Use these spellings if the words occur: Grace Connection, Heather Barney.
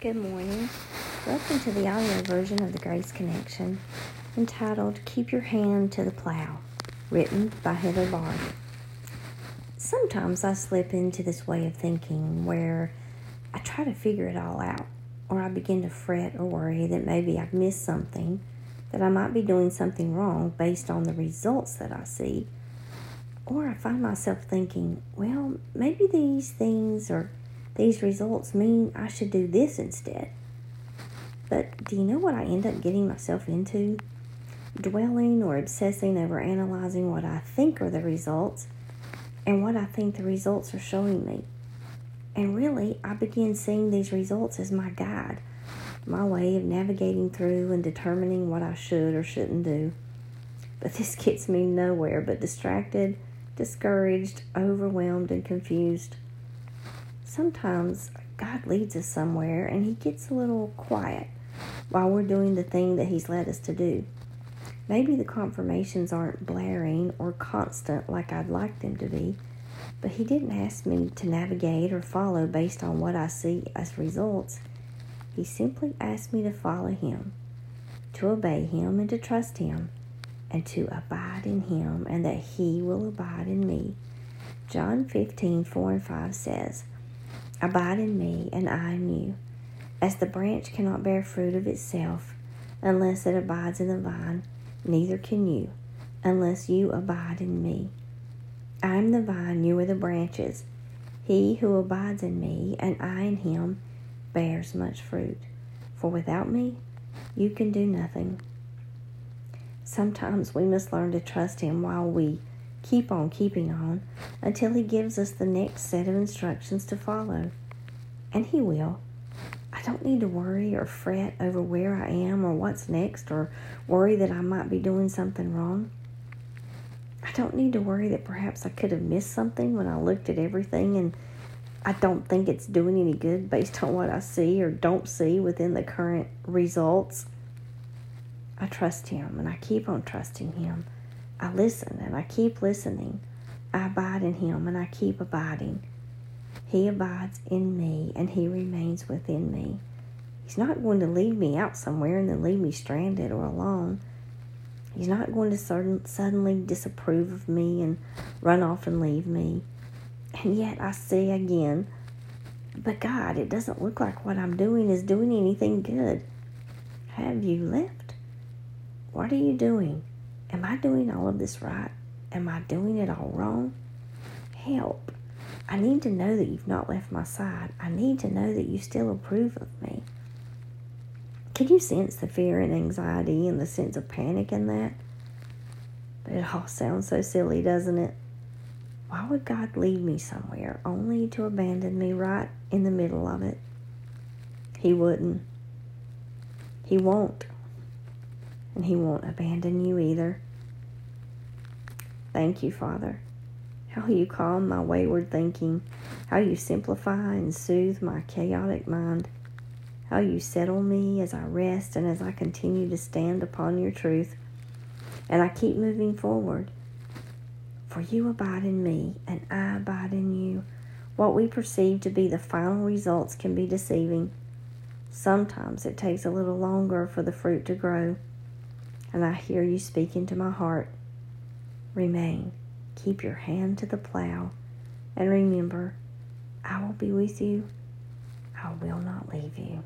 Good morning. Welcome to the audio version of the Grace Connection, entitled Keep Your Hand to the Plow, written by Heather Barney. Sometimes I slip into this way of thinking where I try to figure it all out, or I begin to fret or worry that maybe I've missed something, that I might be doing something wrong based on the results that I see. Or I find myself thinking, well, maybe these things or these results mean I should do this instead. But do you know what I end up getting myself into? Dwelling or obsessing over analyzing what I think are the results and what I think the results are showing me. And really, I begin seeing these results as my guide, my way of navigating through and determining what I should or shouldn't do. But this gets me nowhere but distracted, discouraged, overwhelmed, and confused. Sometimes God leads us somewhere and He gets a little quiet while we're doing the thing that He's led us to do. Maybe the confirmations aren't blaring or constant like I'd like them to be, but He didn't ask me to navigate or follow based on what I see as results. He simply asked me to follow Him, to obey Him, and to trust Him, and to abide in Him, and that He will abide in me. John 15:4-5 says, "Abide in me, and I in you. As the branch cannot bear fruit of itself unless it abides in the vine, neither can you, unless you abide in me. I am the vine, you are the branches. He who abides in me, and I in him, bears much fruit. For without me, you can do nothing." Sometimes we must learn to trust Him while we keep on keeping on until He gives us the next set of instructions to follow. And He will. I don't need to worry or fret over where I am or what's next, or worry that I might be doing something wrong. I don't need to worry that perhaps I could have missed something when I looked at everything and I don't think it's doing any good based on what I see or don't see within the current results. I trust Him, and I keep on trusting Him. I listen, and I keep listening. I abide in Him, and I keep abiding. He abides in me, and He remains within me. He's not going to lead me out somewhere and then leave me stranded or alone. He's not going to suddenly disapprove of me and run off and leave me. And yet I say again, but God, it doesn't look like what I'm doing is doing anything good. Have you left? What are you doing? Am I doing all of this right? Am I doing it all wrong? Help. I need to know that You've not left my side. I need to know that You still approve of me. Can you sense the fear and anxiety and the sense of panic in that? But it all sounds so silly, doesn't it? Why would God lead me somewhere only to abandon me right in the middle of it? He wouldn't. He won't. And He won't abandon you either. Thank You, Father, how You calm my wayward thinking, how You simplify and soothe my chaotic mind, how You settle me as I rest and as I continue to stand upon Your truth, and I keep moving forward. For You abide in me, and I abide in You. What we perceive to be the final results can be deceiving. Sometimes it takes a little longer for the fruit to grow. And I hear You speaking to my heart. Remain. Keep your hand to the plow. And remember, I will be with you. I will not leave you.